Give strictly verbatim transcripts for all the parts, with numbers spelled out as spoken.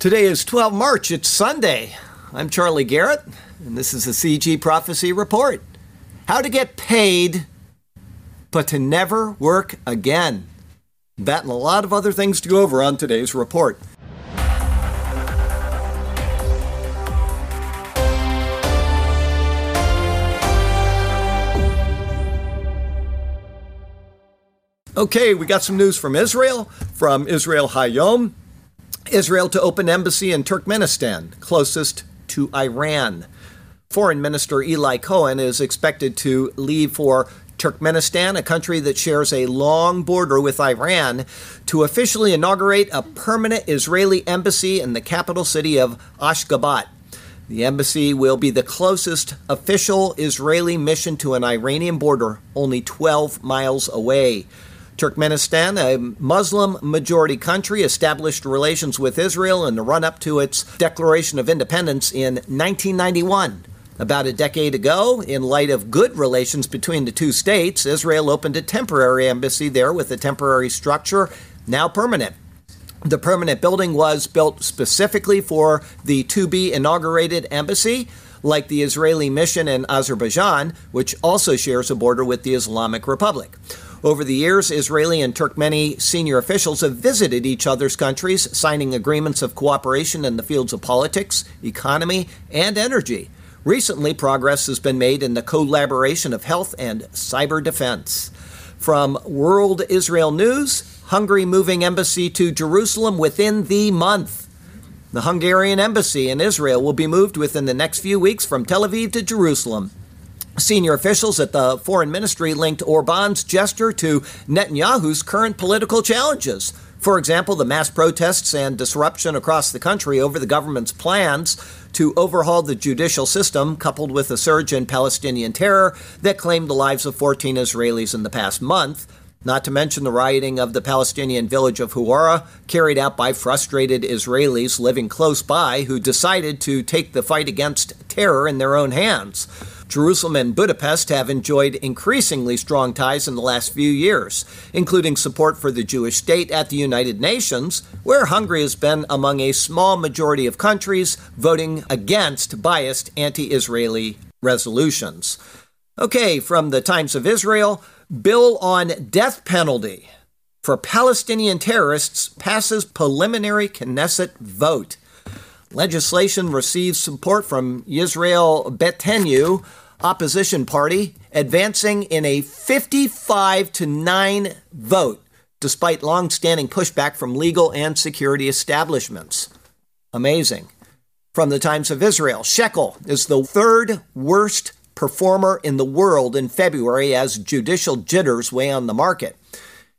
Today is twelfth of March. It's Sunday. I'm Charlie Garrett, and this is the C G Prophecy Report. How to get paid, but to never work again. That and a lot of other things to go over on today's report. Okay, we got some news from Israel, from Israel Hayom. Israel to open embassy in Turkmenistan, closest to Iran. Foreign Minister Eli Cohen is expected to leave for Turkmenistan, a country that shares a long border with Iran, to officially inaugurate a permanent Israeli embassy in the capital city of Ashgabat. The embassy will be the closest official Israeli mission to an Iranian border, only twelve miles away. Turkmenistan, a Muslim-majority country, established relations with Israel in the run-up to its Declaration of Independence in nineteen ninety-one. About a decade ago, in light of good relations between the two states, Israel opened a temporary embassy there with a temporary structure, now permanent. The permanent building was built specifically for the to-be-inaugurated embassy, like the Israeli mission in Azerbaijan, which also shares a border with the Islamic Republic. Over the years, Israeli and Turkmeni senior officials have visited each other's countries, signing agreements of cooperation in the fields of politics, economy, and energy. Recently, progress has been made in the collaboration of health and cyber defense. From World Israel News, Hungary moving embassy to Jerusalem within the month. The Hungarian embassy in Israel will be moved within the next few weeks from Tel Aviv to Jerusalem. Senior officials at the foreign ministry linked Orban's gesture to Netanyahu's current political challenges. For example, the mass protests and disruption across the country over the government's plans to overhaul the judicial system, coupled with a surge in Palestinian terror that claimed the lives of fourteen Israelis in the past month, not to mention the rioting of the Palestinian village of Huwara, carried out by frustrated Israelis living close by who decided to take the fight against terror in their own hands. Jerusalem and Budapest have enjoyed increasingly strong ties in the last few years, including support for the Jewish state at the United Nations, where Hungary has been among a small majority of countries voting against biased anti-Israeli resolutions. Okay, from the Times of Israel, bill on death penalty for Palestinian terrorists passes preliminary Knesset vote. Legislation receives support from Yisrael Betenu, opposition party, advancing in a fifty-five to nine vote, despite long-standing pushback from legal and security establishments. Amazing. From the Times of Israel, shekel is the third worst performer in the world in February as judicial jitters weigh on the market.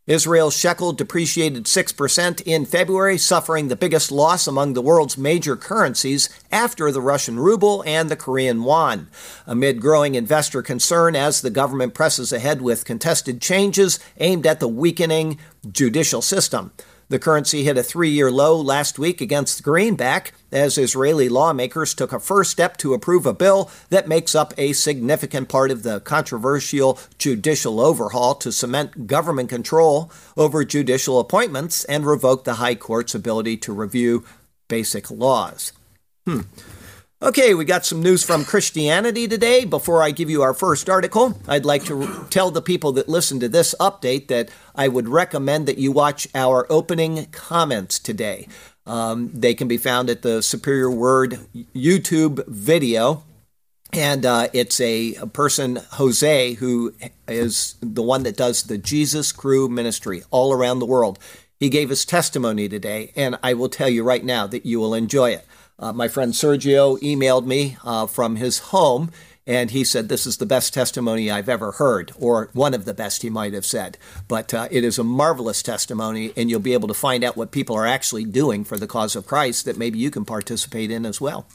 Israel's shekel depreciated six percent in February, suffering the biggest loss among the world's major currencies after the Russian ruble and the Korean won, amid growing investor concern as the government presses ahead with contested changes aimed at the weakening judicial system. The currency hit a three-year low last week against the greenback as Israeli lawmakers took a first step to approve a bill that makes up a significant part of the controversial judicial overhaul to cement government control over judicial appointments and revoke the high court's ability to review basic laws. Hmm. Okay, we got some news from Christianity today. Before I give you our first article, I'd like to tell the people that listen to this update that I would recommend that you watch our opening comments today. Um, they can be found at the Superior Word YouTube video. And uh, it's a, a person, Jose, who is the one that does the Jesus Crew ministry all around the world. He gave his testimony today, and I will tell you right now that you will enjoy it. Uh, my friend Sergio emailed me uh, from his home, and he said, this is the best testimony I've ever heard, or one of the best, he might have said. But uh, it is a marvelous testimony, and you'll be able to find out what people are actually doing for the cause of Christ that maybe you can participate in as well.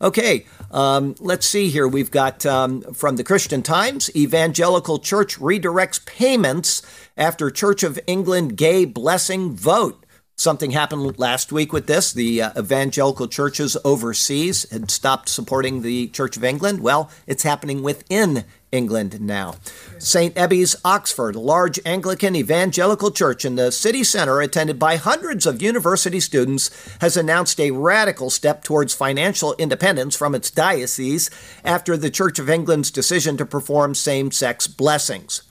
Okay, um, let's see here. We've got um, from the Christian Times, Evangelical Church redirects payments after Church of England gay blessing vote. Something happened last week with this. The uh, evangelical churches overseas had stopped supporting the Church of England. Well, it's happening within England now. Saint Ebbe's Oxford, a large Anglican evangelical church in the city center attended by hundreds of university students, has announced a radical step towards financial independence from its diocese after the Church of England's decision to perform same-sex blessings.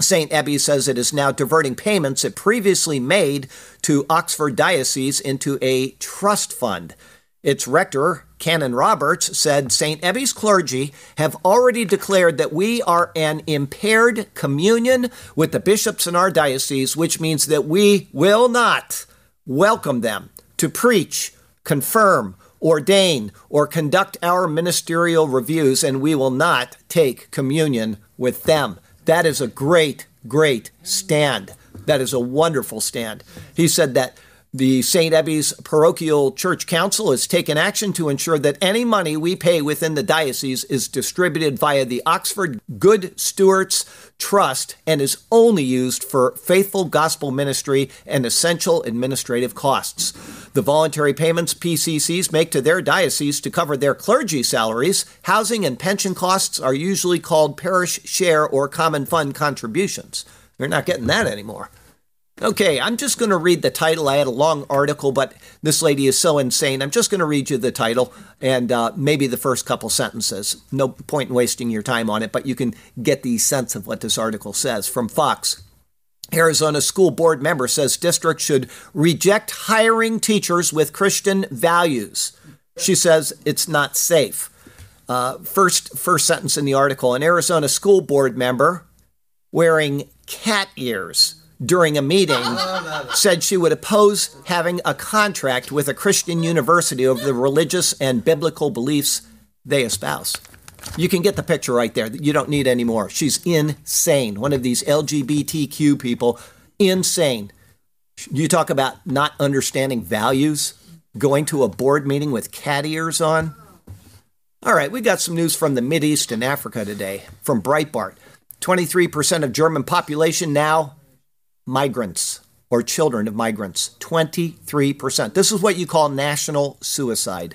Saint Ebbe's says it is now diverting payments it previously made to Oxford Diocese into a trust fund. Its rector, Canon Roberts, said Saint Ebbe's clergy have already declared that we are an impaired communion with the bishops in our diocese, which means that we will not welcome them to preach, confirm, ordain, or conduct our ministerial reviews, and we will not take communion with them. That is a great, great stand. That is a wonderful stand. He said that the Saint Ebbe's Parochial Church Council has taken action to ensure that any money we pay within the diocese is distributed via the Oxford Good Stewards Trust and is only used for faithful gospel ministry and essential administrative costs. The voluntary payments P C Cs make to their diocese to cover their clergy salaries, housing, and pension costs are usually called parish share or common fund contributions. They're not getting that anymore. Okay, I'm just going to read the title. I had a long article, but this lady is so insane. I'm just going to read you the title and uh, maybe the first couple sentences. No point in wasting your time on it, but you can get the sense of what this article says. From Fox, Arizona school board member says district should reject hiring teachers with Christian values. She says it's not safe. Uh, first, first sentence in the article, an Arizona school board member wearing cat ears during a meeting, said she would oppose having a contract with a Christian university over the religious and biblical beliefs they espouse. You can get the picture right there. You don't need any more. She's insane. One of these L G B T Q people, insane. You talk about not understanding values, going to a board meeting with cat ears on. All right, we got some news from the Mideast and Africa today from Breitbart. twenty-three percent of German population now migrants or children of migrants, twenty-three percent. This is what you call national suicide.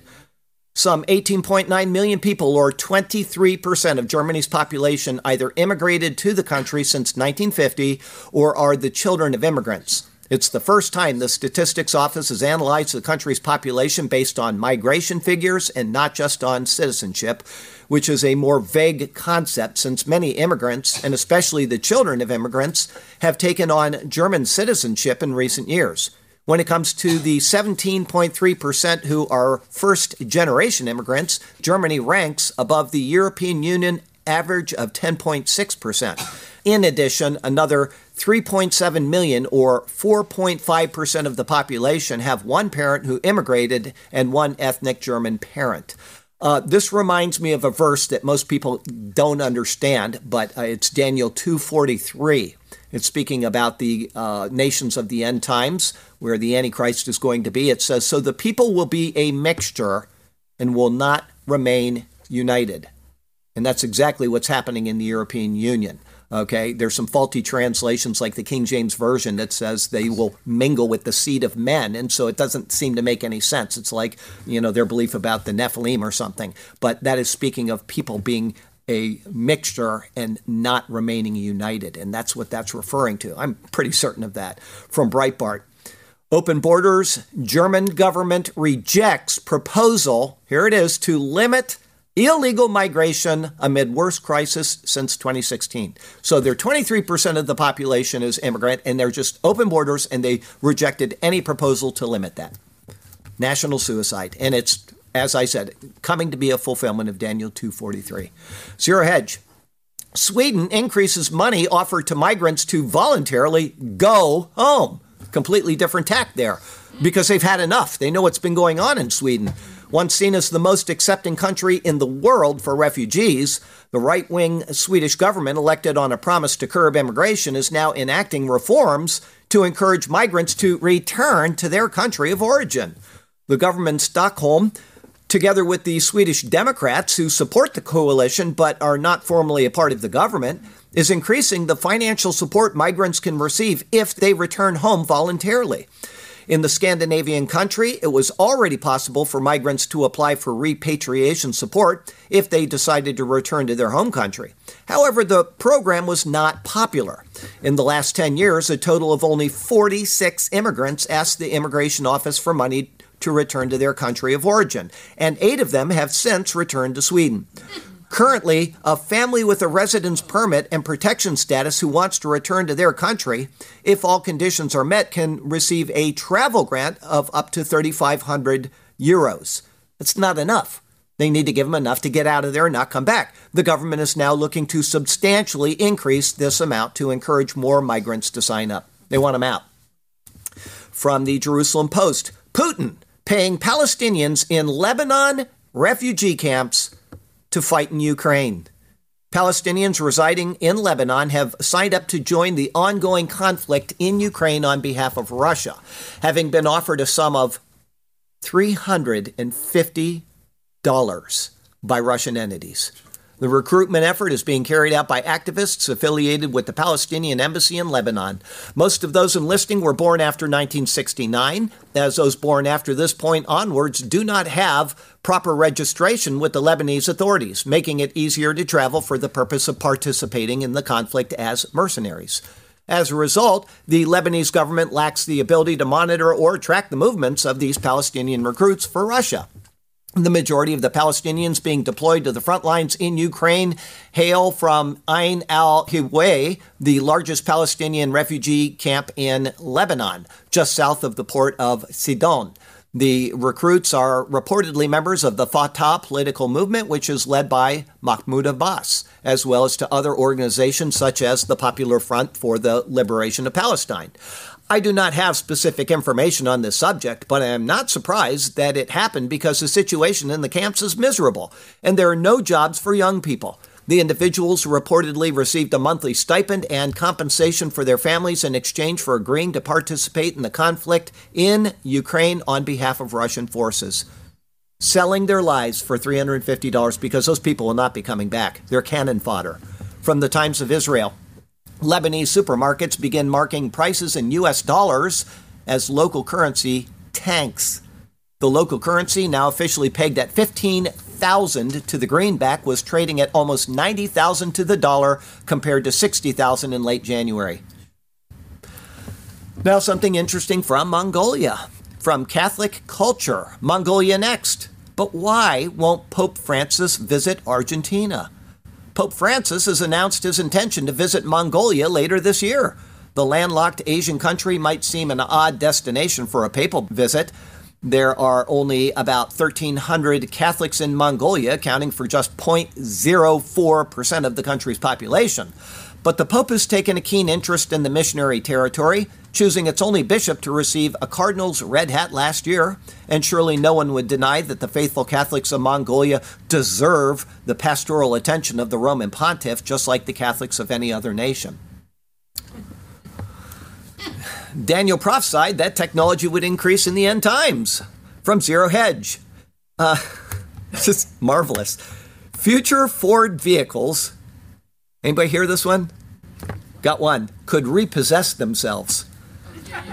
Some eighteen point nine million people, or twenty-three percent of Germany's population, either immigrated to the country since nineteen fifty or are the children of immigrants. It's the first time the Statistics Office has analyzed the country's population based on migration figures and not just on citizenship, which is a more vague concept since many immigrants, and especially the children of immigrants, have taken on German citizenship in recent years. When it comes to the seventeen point three percent who are first-generation immigrants, Germany ranks above the European Union average of ten point six percent. In addition, another three point seven million, or four point five percent of the population, have one parent who immigrated and one ethnic German parent. Uh, this reminds me of a verse that most people don't understand, but uh, it's Daniel two forty-three. It's speaking about the uh, nations of the end times, where the Antichrist is going to be. It says, "So the people will be a mixture and will not remain united." And that's exactly what's happening in the European Union. Okay, there's some faulty translations like the King James Version that says they will mingle with the seed of men, and so it doesn't seem to make any sense. It's like, you know, their belief about the Nephilim or something, but that is speaking of people being a mixture and not remaining united, and that's what that's referring to. I'm pretty certain of that. From Breitbart, open borders, German government rejects proposal, here it is, to limit illegal migration amid worst crisis since twenty sixteen. So they're twenty-three percent of the population is immigrant, and they're just open borders, and they rejected any proposal to limit that. National suicide. And it's, as I said, coming to be a fulfillment of Daniel two forty-three. Zero Hedge. Sweden increases money offered to migrants to voluntarily go home. Completely different tack there because they've had enough. They know what's been going on in Sweden. Once seen as the most accepting country in the world for refugees, the right-wing Swedish government, elected on a promise to curb immigration, is now enacting reforms to encourage migrants to return to their country of origin. The government in Stockholm, together with the Swedish Democrats who support the coalition but are not formally a part of the government, is increasing the financial support migrants can receive if they return home voluntarily. In the Scandinavian country, it was already possible for migrants to apply for repatriation support if they decided to return to their home country. However, the program was not popular. In the last ten years, a total of only forty-six immigrants asked the Immigration Office for money to return to their country of origin, and eight of them have since returned to Sweden. Currently, a family with a residence permit and protection status who wants to return to their country, if all conditions are met, can receive a travel grant of up to three thousand five hundred euros. That's not enough. They need to give them enough to get out of there and not come back. The government is now looking to substantially increase this amount to encourage more migrants to sign up. They want them out. From the Jerusalem Post, Putin paying Palestinians in Lebanon refugee camps to fight in Ukraine. Palestinians residing in Lebanon have signed up to join the ongoing conflict in Ukraine on behalf of Russia, having been offered a sum of three hundred fifty dollars by Russian entities. The recruitment effort is being carried out by activists affiliated with the Palestinian Embassy in Lebanon. Most of those enlisting were born after nineteen sixty-nine, as those born after this point onwards do not have proper registration with the Lebanese authorities, making it easier to travel for the purpose of participating in the conflict as mercenaries. As a result, the Lebanese government lacks the ability to monitor or track the movements of these Palestinian recruits for Russia. The majority of the Palestinians being deployed to the front lines in Ukraine hail from Ain al-Hilweh, the largest Palestinian refugee camp in Lebanon, just south of the port of Sidon. The recruits are reportedly members of the Fatah political movement, which is led by Mahmoud Abbas, as well as to other organizations such as the Popular Front for the Liberation of Palestine. I do not have specific information on this subject, but I am not surprised that it happened because the situation in the camps is miserable, and there are no jobs for young people. The individuals reportedly received a monthly stipend and compensation for their families in exchange for agreeing to participate in the conflict in Ukraine on behalf of Russian forces. Selling their lives for three hundred fifty dollars because those people will not be coming back. They're cannon fodder. From the Times of Israel, Lebanese supermarkets begin marking prices in U S dollars as local currency tanks. The local currency, now officially pegged at fifteen thousand to the greenback, was trading at almost ninety thousand to the dollar compared to sixty thousand in late January. Now something interesting from Mongolia, from Catholic culture. Mongolia next. But why won't Pope Francis visit Argentina? Pope Francis has announced his intention to visit Mongolia later this year. The landlocked Asian country might seem an odd destination for a papal visit. There are only about one thousand three hundred Catholics in Mongolia, accounting for just zero point zero four percent of the country's population. But the Pope has taken a keen interest in the missionary territory, choosing its only bishop to receive a cardinal's red hat last year, and surely no one would deny that the faithful Catholics of Mongolia deserve the pastoral attention of the Roman pontiff, just like the Catholics of any other nation. Daniel prophesied that technology would increase in the end times. From Zero Hedge. Uh, just marvelous. Future Ford vehicles, anybody hear this one? Got one, could repossess themselves.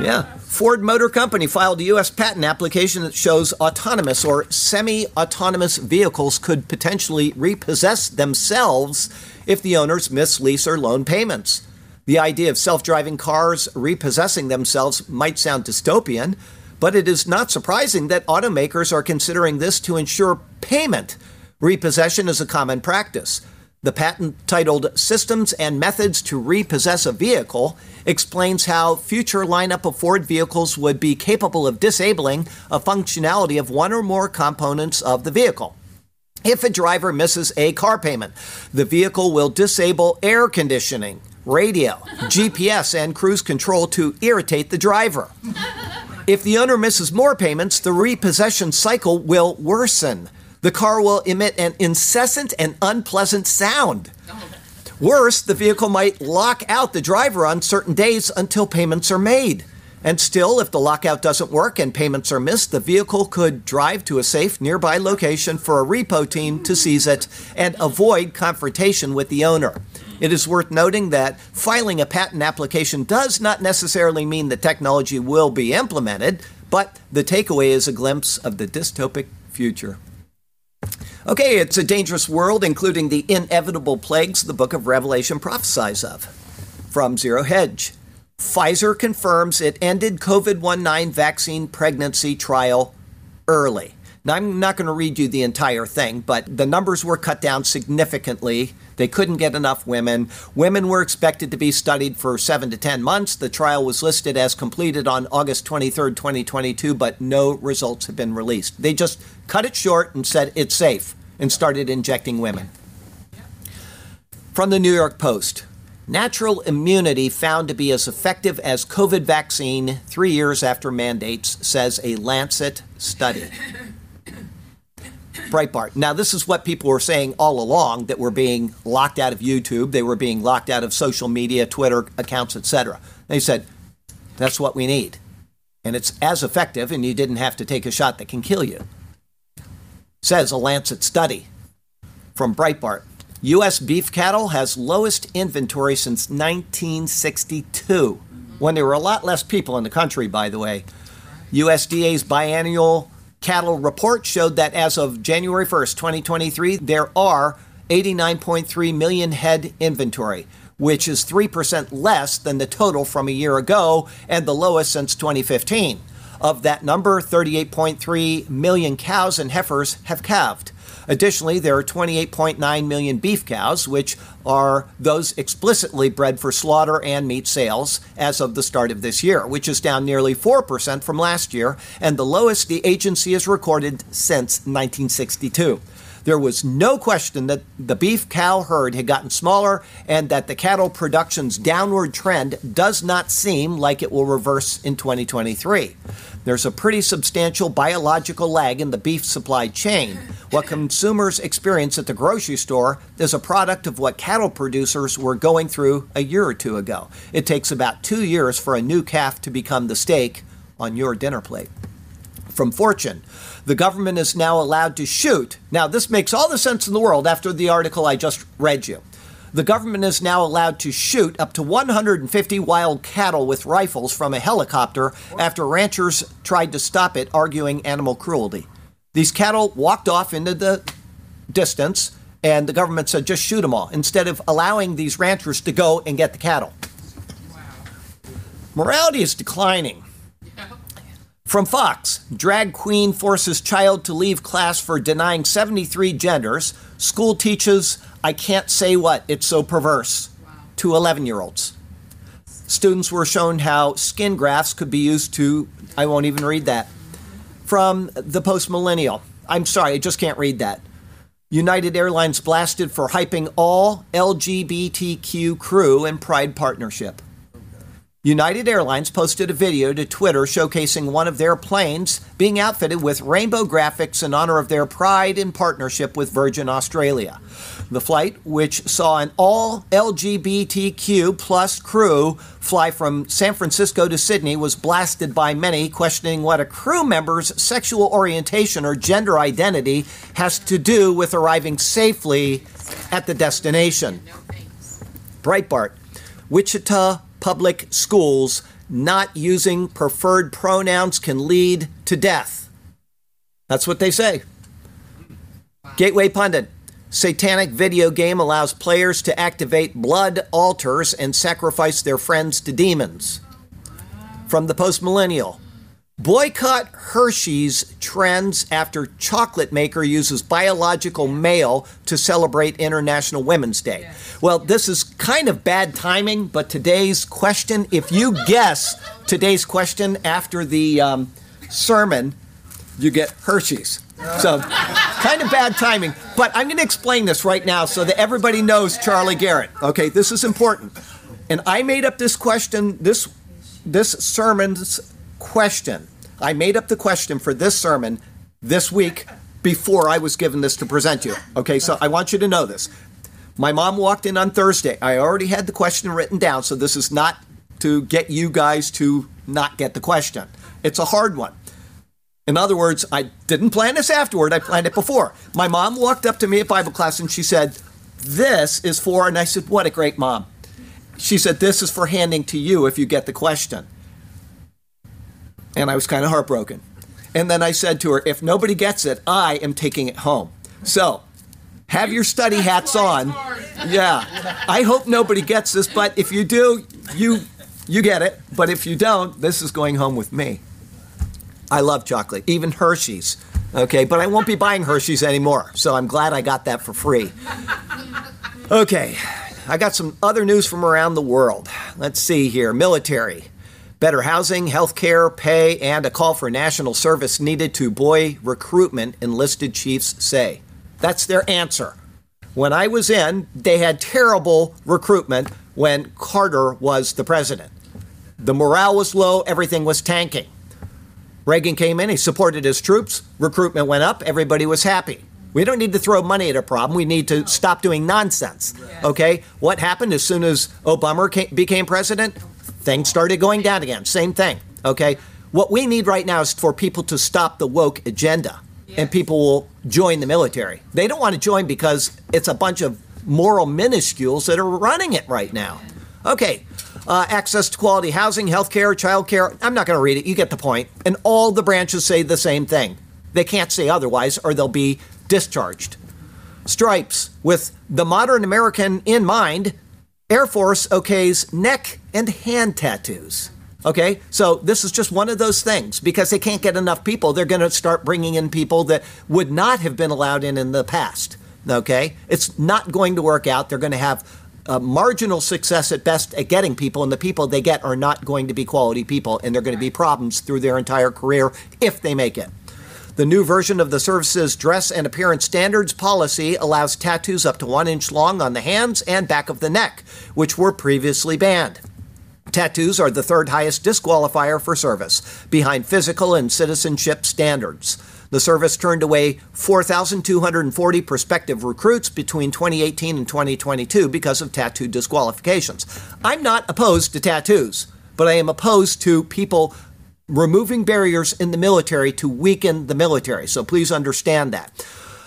Yeah. Ford Motor Company filed a U S patent application that shows autonomous or semi-autonomous vehicles could potentially repossess themselves if the owners miss lease or loan payments. The idea of self-driving cars repossessing themselves might sound dystopian, but it is not surprising that automakers are considering this to ensure payment. Repossession is a common practice. The patent, titled Systems and Methods to Repossess a Vehicle, explains how future lineup of Ford vehicles would be capable of disabling a functionality of one or more components of the vehicle. If a driver misses a car payment, the vehicle will disable air conditioning, radio, G P S, and cruise control to irritate the driver. If the owner misses more payments, the repossession cycle will worsen. The car will emit an incessant and unpleasant sound. Worse, the vehicle might lock out the driver on certain days until payments are made. And still, if the lockout doesn't work and payments are missed, the vehicle could drive to a safe nearby location for a repo team to seize it and avoid confrontation with the owner. It is worth noting that filing a patent application does not necessarily mean the technology will be implemented, but the takeaway is a glimpse of the dystopic future. Okay, it's a dangerous world, including the inevitable plagues the book of Revelation prophesies of. From Zero Hedge, Pfizer confirms it ended COVID nineteen vaccine pregnancy trial early. Now, I'm not going to read you the entire thing, but the numbers were cut down significantly. They couldn't get enough women. Women were expected to be studied for seven to ten months. The trial was listed as completed on August twenty-third, twenty twenty-two, but no results have been released. They just cut it short and said it's safe and started injecting women. From the New York Post, natural immunity found to be as effective as COVID vaccine three years after mandates, says a Lancet study. Breitbart. Now, this is what people were saying all along, that were being locked out of YouTube. They were being locked out of social media, Twitter accounts, et cetera. They said, that's what we need. And it's as effective, and you didn't have to take a shot that can kill you. Says a Lancet study from Breitbart. U S beef cattle has lowest inventory since nineteen sixty-two, when there were a lot less people in the country, by the way. U S D A's biannual cattle report showed that as of January first, twenty twenty-three, there are eighty-nine point three million head inventory, which is three percent less than the total from a year ago and the lowest since twenty fifteen. Of that number, thirty-eight point three million cows and heifers have calved. Additionally, there are twenty-eight point nine million beef cows, which are those explicitly bred for slaughter and meat sales as of the start of this year, which is down nearly four percent from last year and the lowest the agency has recorded since nineteen sixty-two. There was no question that the beef cow herd had gotten smaller and that the cattle production's downward trend does not seem like it will reverse in twenty twenty-three. There's a pretty substantial biological lag in the beef supply chain. What consumers experience at the grocery store is a product of what cattle producers were going through a year or two ago. It takes about two years for a new calf to become the steak on your dinner plate. From Fortune, the government is now allowed to shoot. Now, this makes all the sense in the world after the article I just read you. The government is now allowed to shoot up to one hundred fifty wild cattle with rifles from a helicopter after ranchers tried to stop it, arguing animal cruelty. These cattle walked off into the distance, and the government said, just shoot them all, instead of allowing these ranchers to go and get the cattle. Wow. Morality is declining. From Fox, drag queen forces child to leave class for denying seventy-three genders. School teaches, I can't say what, it's so perverse, wow, to eleven-year-olds. Students were shown how skin grafts could be used to, I won't even read that. From the Post-Millennial, I'm sorry, I just can't read that. United Airlines blasted for hyping all L G B T Q crew and Pride partnership. United Airlines posted a video to Twitter showcasing one of their planes being outfitted with rainbow graphics in honor of their pride and partnership with Virgin Australia. The flight, which saw an all-L G B T Q plus crew fly from San Francisco to Sydney, was blasted by many, questioning what a crew member's sexual orientation or gender identity has to do with arriving safely at the destination. Breitbart, Wichita public schools not using preferred pronouns can lead to death. That's what they say. Gateway Pundit, satanic video game allows players to activate blood altars and sacrifice their friends to demons. From the Post-Millennial, boycott Hershey's trends after chocolate maker uses biological male to celebrate International Women's Day. Well, this is kind of bad timing, but today's question, if you guess today's question after the um, sermon, you get Hershey's. So, kind of bad timing, but I'm going to explain this right now so that everybody knows Charlie Garrett. Okay, this is important. And I made up this question, this, this sermon's question. I made up the question for this sermon this week before I was given this to present you. Okay, so I want you to know this. My mom walked in on Thursday. I already had the question written down, so this is not to get you guys to not get the question. It's a hard one. In other words, I didn't plan this afterward. I planned it before. My mom walked up to me at Bible class and she said, this is for, and I said, what a great mom. She said, this is for handing to you if you get the question. And I was kind of heartbroken. And then I said to her, if nobody gets it, I am taking it home. So have your study hats on. Yeah. I hope nobody gets this, but if you do, you you get it. But if you don't, this is going home with me. I love chocolate, even Hershey's. Okay, but I won't be buying Hershey's anymore, so I'm glad I got that for free. Okay, I got some other news from around the world. Let's see here. Military. Better housing, health care, pay, and a call for national service needed to buoy recruitment, enlisted chiefs say. That's their answer. When I was in, they had terrible recruitment when Carter was the president. The morale was low. Everything was tanking. Reagan came in, he supported his troops, recruitment went up, everybody was happy. We don't need to throw money at a problem, we need to stop doing nonsense, okay? What happened as soon as Obama came, became president? Things started going down again, same thing, okay? What we need right now is for people to stop the woke agenda, and people will join the military. They don't want to join because it's a bunch of moral minuscules that are running it right now. Okay. Uh, access to quality housing, health care, child care. I'm not going to read it. You get the point. And all the branches say the same thing. They can't say otherwise or they'll be discharged. Stripes. With the modern American in mind, Air Force okays neck and hand tattoos. Okay? So this is just one of those things. Because they can't get enough people, they're going to start bringing in people that would not have been allowed in in the past. Okay? It's not going to work out. They're going to have Uh, marginal success at best at getting people, and the people they get are not going to be quality people, and they're going to be problems through their entire career if they make it. The new version of the service's dress and appearance standards policy allows tattoos up to one inch long on the hands and back of the neck, which were previously banned. Tattoos are the third highest disqualifier for service, behind physical and citizenship standards. The service turned away four thousand two hundred forty prospective recruits between twenty eighteen and twenty twenty-two because of tattoo disqualifications. I'm not opposed to tattoos, but I am opposed to people removing barriers in the military to weaken the military. So please understand that.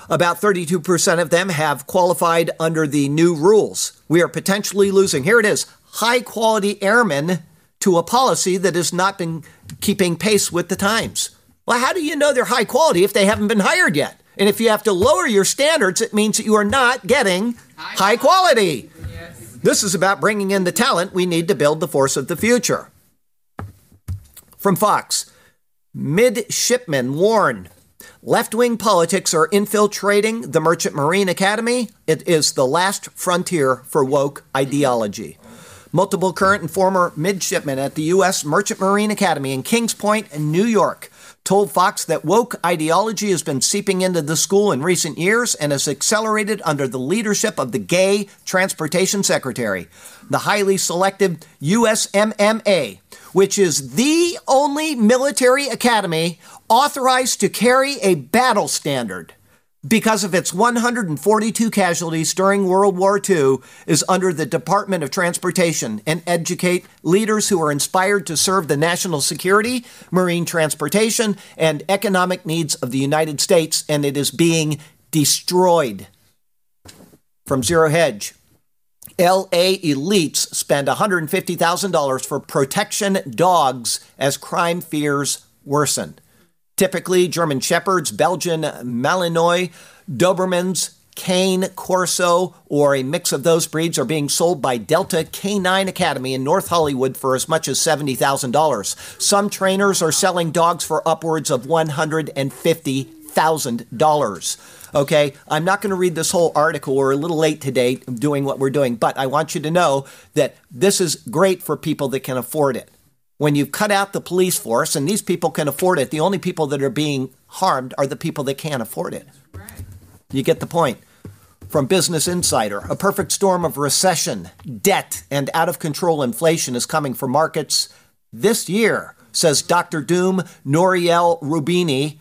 About thirty-two percent of them have qualified under the new rules. We are potentially losing, here it is, high-quality airmen to a policy that has not been keeping pace with the times. Well, how do you know they're high quality if they haven't been hired yet? And if you have to lower your standards, it means that you are not getting high quality. Yes. This is about bringing in the talent we need to build the force of the future. From Fox, midshipmen warn, left-wing politics are infiltrating the Merchant Marine Academy. It is the last frontier for woke ideology. Multiple current and former midshipmen at the U S Merchant Marine Academy in Kings Point, New York, told Fox that woke ideology has been seeping into the school in recent years and has accelerated under the leadership of the gay transportation secretary. The highly selective U S M M A, which is the only military academy authorized to carry a battle standard because of its one hundred forty-two casualties during World War Two, is under the Department of Transportation and educate leaders who are inspired to serve the national security, marine transportation, and economic needs of the United States, and it is being destroyed. From Zero Hedge, L A elites spend one hundred fifty thousand dollars for protection dogs as crime fears worsen. Typically, German Shepherds, Belgian Malinois, Dobermans, Cane, Corso, or a mix of those breeds are being sold by Delta Canine Academy in North Hollywood for as much as seventy thousand dollars. Some trainers are selling dogs for upwards of one hundred fifty thousand dollars. Okay, I'm not going to read this whole article. We're a little late today doing what we're doing, but I want you to know that this is great for people that can afford it. When you cut out the police force, and these people can afford it, the only people that are being harmed are the people that can't afford it. That's right. You get the point. From Business Insider, a perfect storm of recession, debt, and out-of-control inflation is coming for markets this year, says Doctor Doom Nouriel Roubini.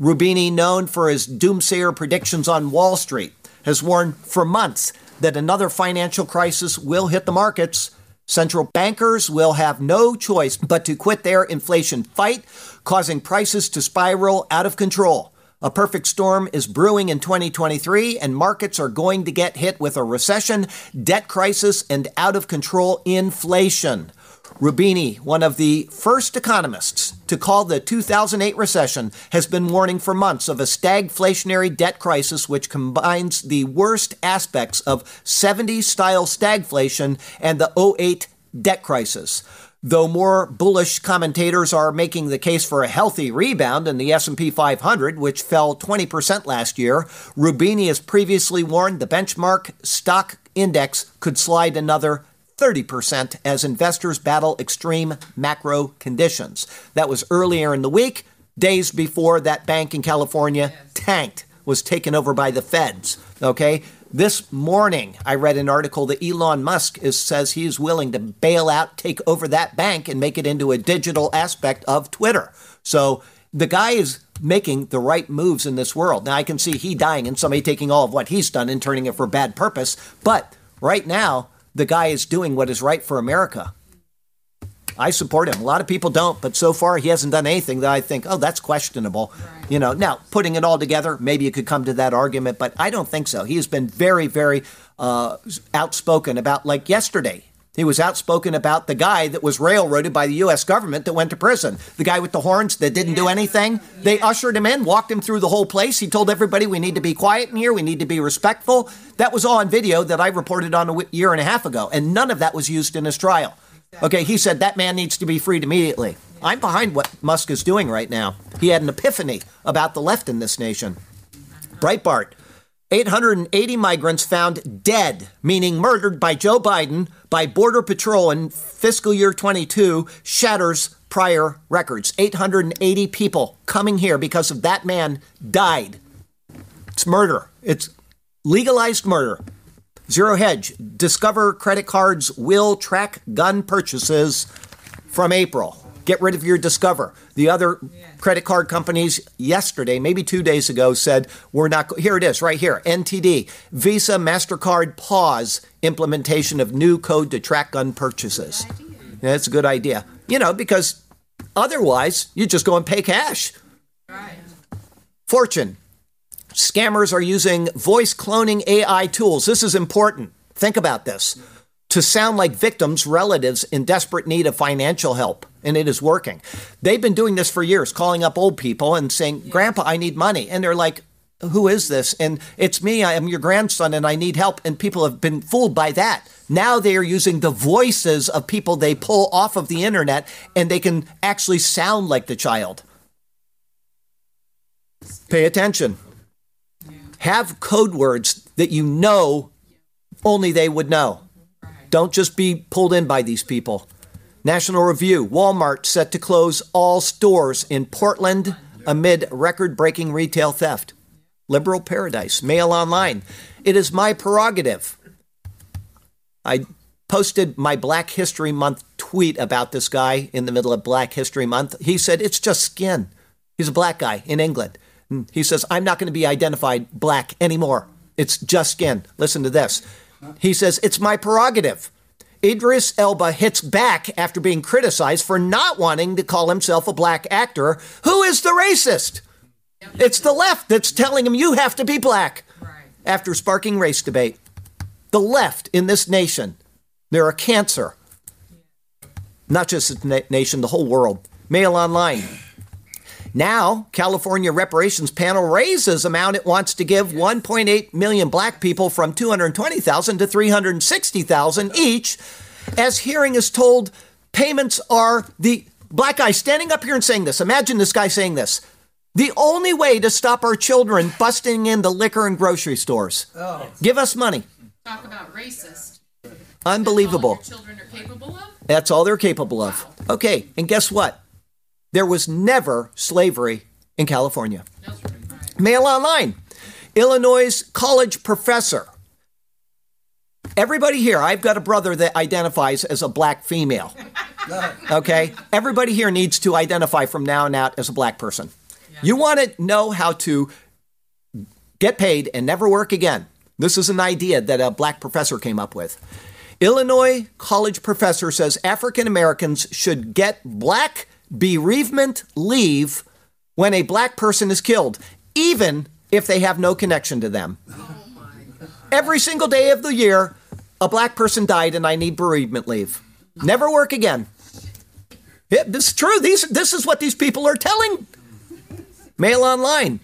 Roubini, known for his doomsayer predictions on Wall Street, has warned for months that another financial crisis will hit the markets. Central bankers will have no choice but to quit their inflation fight, causing prices to spiral out of control. A perfect storm is brewing in twenty twenty-three, and markets are going to get hit with a recession, debt crisis, and out-of-control inflation. Roubini, one of the first economists to call the two thousand eight recession, has been warning for months of a stagflationary debt crisis which combines the worst aspects of seventies-style stagflation and the oh eight debt crisis. Though more bullish commentators are making the case for a healthy rebound in the S and P five hundred, which fell twenty percent last year, Roubini has previously warned the benchmark stock index could slide another thirty percent as investors battle extreme macro conditions. That was earlier in the week, days before that bank in California tanked, was taken over by the feds, okay? This morning, I read an article that Elon Musk is, says he is willing to bail out, take over that bank, and make it into a digital aspect of Twitter. So the guy is making the right moves in this world. Now, I can see he dying and somebody taking all of what he's done and turning it for bad purpose. But right now, the guy is doing what is right for America. I support him. A lot of people don't, but so far he hasn't done anything that I think, oh, that's questionable. Right. You know, now, putting it all together, maybe you could come to that argument, but I don't think so. He has been very, very uh, outspoken about, like yesterday, he was outspoken about the guy that was railroaded by the U S government that went to prison. The guy with the horns that didn't yeah. do anything. Yeah. They ushered him in, walked him through the whole place. He told everybody, we need to be quiet in here. We need to be respectful. That was all on video that I reported on a year and a half ago, and none of that was used in his trial. Okay, he said that man needs to be freed immediately. I'm behind what Musk is doing right now. He had an epiphany about the left in this nation. Breitbart, eight hundred eighty migrants found dead, meaning murdered by Joe Biden, by Border Patrol in fiscal year twenty-two, shatters prior records. eight hundred eighty people coming here because of that man died. It's murder. It's legalized murder. Zero Hedge, Discover credit cards will track gun purchases from April. Get rid of your Discover. The other yeah. credit card companies yesterday, maybe two days ago, said, we're not, here it is, right here, N T D, Visa, MasterCard, pause implementation of new code to track gun purchases. Yeah, that's a good idea. You know, because otherwise, you just go and pay cash. Right. Fortune. Scammers are using voice cloning A I tools. This is important. Think about this. To sound like victims' relatives in desperate need of financial help. And it is working. They've been doing this for years, calling up old people and saying, Grandpa, I need money. And they're like, who is this? And it's me. I am your grandson and I need help. And people have been fooled by that. Now they are using the voices of people they pull off of the internet and they can actually sound like the child. Pay attention. Have code words that you know only they would know. Don't just be pulled in by these people. National Review, Walmart set to close all stores in Portland amid record-breaking retail theft. Liberal paradise. Mail Online, it is my prerogative. I posted my Black History Month tweet about this guy in the middle of Black History Month. He said, it's just skin. He's a black guy in England. He says, I'm not going to be identified black anymore. It's just skin. Listen to this. He says, it's my prerogative. Idris Elba hits back after being criticized for not wanting to call himself a black actor. Who is the racist? It's the left that's telling him you have to be black. Right. After sparking race debate. The left in this nation, they're a cancer. Not just the nation, the whole world. Mail Online. Now, California reparations panel raises amount it wants to give one point eight million black people from two hundred twenty thousand to three hundred sixty thousand each, as hearing is told payments are the black guy standing up here and saying this. Imagine this guy saying this. The only way to stop our children busting in the liquor and grocery stores. Oh. Give us money. Talk about racist. Unbelievable. That's all your children are capable of? That's all they're capable of. Wow. Okay, and guess what? There was never slavery in California. Mail Online. Illinois college professor. Everybody here, I've got a brother that identifies as a black female. Okay? Everybody here needs to identify from now on out as a black person. You want to know how to get paid and never work again. This is an idea that a black professor came up with. Illinois college professor says African Americans should get black bereavement leave when a black person is killed, even if they have no connection to them. Oh my God. Every single day of the year, a black person died and I need bereavement leave. Never work again. It, it's true. These, this is what these people are telling. Mail Online.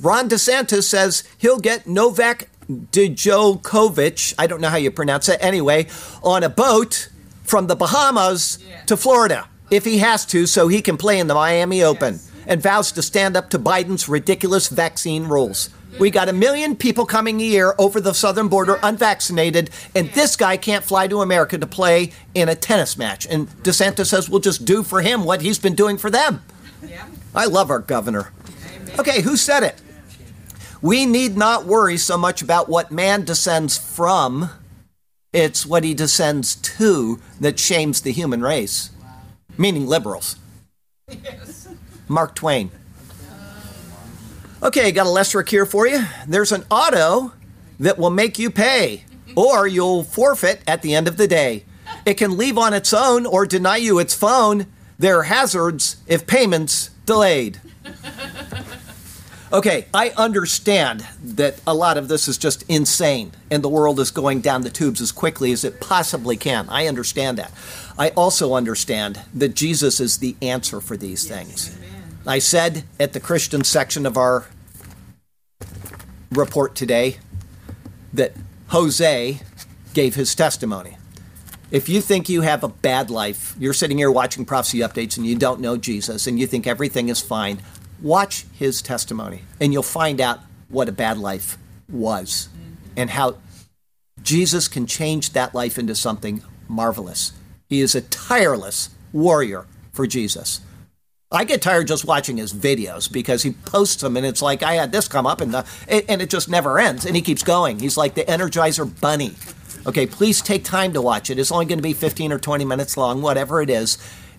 Ron DeSantis says he'll get Novak Djokovic, I don't know how you pronounce it anyway, on a boat from the Bahamas yeah. to Florida if he has to so he can play in the Miami yes. Open, and vows to stand up to Biden's ridiculous vaccine rules. Yeah. We got a million people coming a year over the southern border yeah. unvaccinated, and yeah. this guy can't fly to America to play in a tennis match. And DeSantis says we'll just do for him what he's been doing for them. Yeah. I love our governor. Amen. Okay, who said it? We need not worry so much about what man descends from, it's what he descends to that shames the human race. Wow. Meaning liberals. Yes. Mark Twain. Okay, got a lesser here for you. There's an auto that will make you pay, or you'll forfeit at the end of the day. It can leave on its own or deny you its phone. There are hazards if payments delayed. Okay, I understand that a lot of this is just insane and the world is going down the tubes as quickly as it possibly can. I understand that. I also understand that Jesus is the answer for these yes, things. Amen. I said at the Christian section of our report today that Jose gave his testimony. If you think you have a bad life, you're sitting here watching Prophecy Updates and you don't know Jesus and you think everything is fine, watch his testimony, and you'll find out what a bad life was and how Jesus can change that life into something marvelous. He is a tireless warrior for Jesus. I get tired just watching his videos because he posts them, and it's like, I had this come up, and, the, and it just never ends, and he keeps going. He's like the Energizer Bunny. Okay, please take time to watch it. It's only going to be fifteen or twenty minutes long, whatever it is.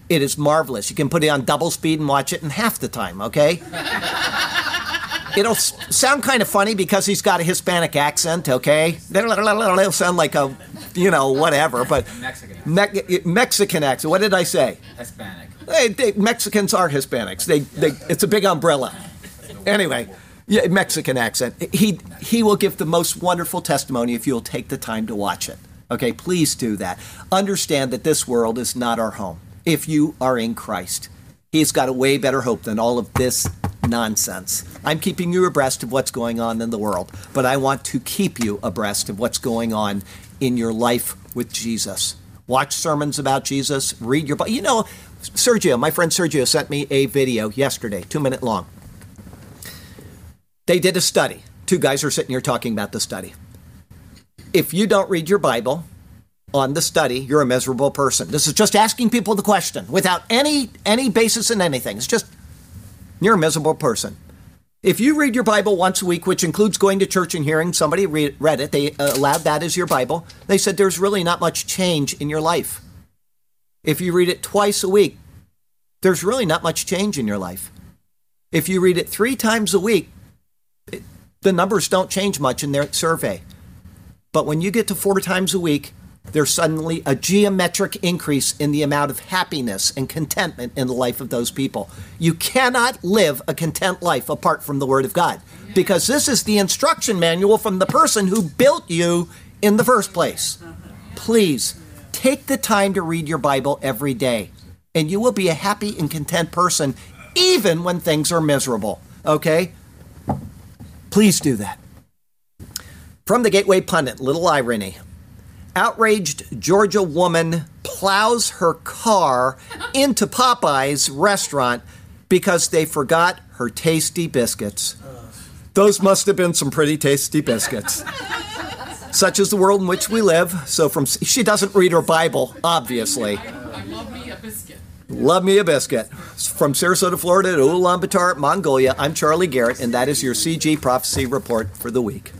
It is marvelous. You can put it on double speed and watch it in half the time, okay? It'll sound kind of funny because he's got a Hispanic accent, okay? It'll sound like a, you know, whatever, but... Mexican accent. Me- Mexican accent. What did I say? Hispanic. They, they, Mexicans are Hispanics. They, they, it's a big umbrella. Anyway, yeah, Mexican accent. He, he will give the most wonderful testimony if you'll take the time to watch it, okay? Please do that. Understand that this world is not our home. If you are in Christ, he's got a way better hope than all of this nonsense. I'm keeping you abreast of what's going on in the world, but I want to keep you abreast of what's going on in your life with Jesus. Watch sermons about Jesus, read your Bible. You know, Sergio, my friend Sergio sent me a video yesterday, two minute long. They did a study. Two guys are sitting here talking about the study. If you don't read your Bible, on the study, you're a miserable person. This is just asking people the question without any any basis in anything. It's just, you're a miserable person. If you read your Bible once a week, which includes going to church and hearing somebody read, read it, they allowed that as your Bible. They said there's really not much change in your life. If you read it twice a week, there's really not much change in your life. If you read it three times a week, it, the numbers don't change much in their survey. But when you get to four times a week, there's suddenly a geometric increase in the amount of happiness and contentment in the life of those people. You cannot live a content life apart from the Word of God, because this is the instruction manual from the person who built you in the first place. Please take the time to read your Bible every day, and you will be a happy and content person even when things are miserable, okay? Please do that. From the Gateway Pundit, little irony. Outraged Georgia woman plows her car into Popeye's restaurant because they forgot her tasty biscuits. Those must have been some pretty tasty biscuits. Such is the world in which we live. So from she doesn't read her Bible, obviously. I, I love me a biscuit. Love me a biscuit. From Sarasota, Florida to Ulaanbaatar, Mongolia, I'm Charlie Garrett, and that is your C G Prophecy Report for the week.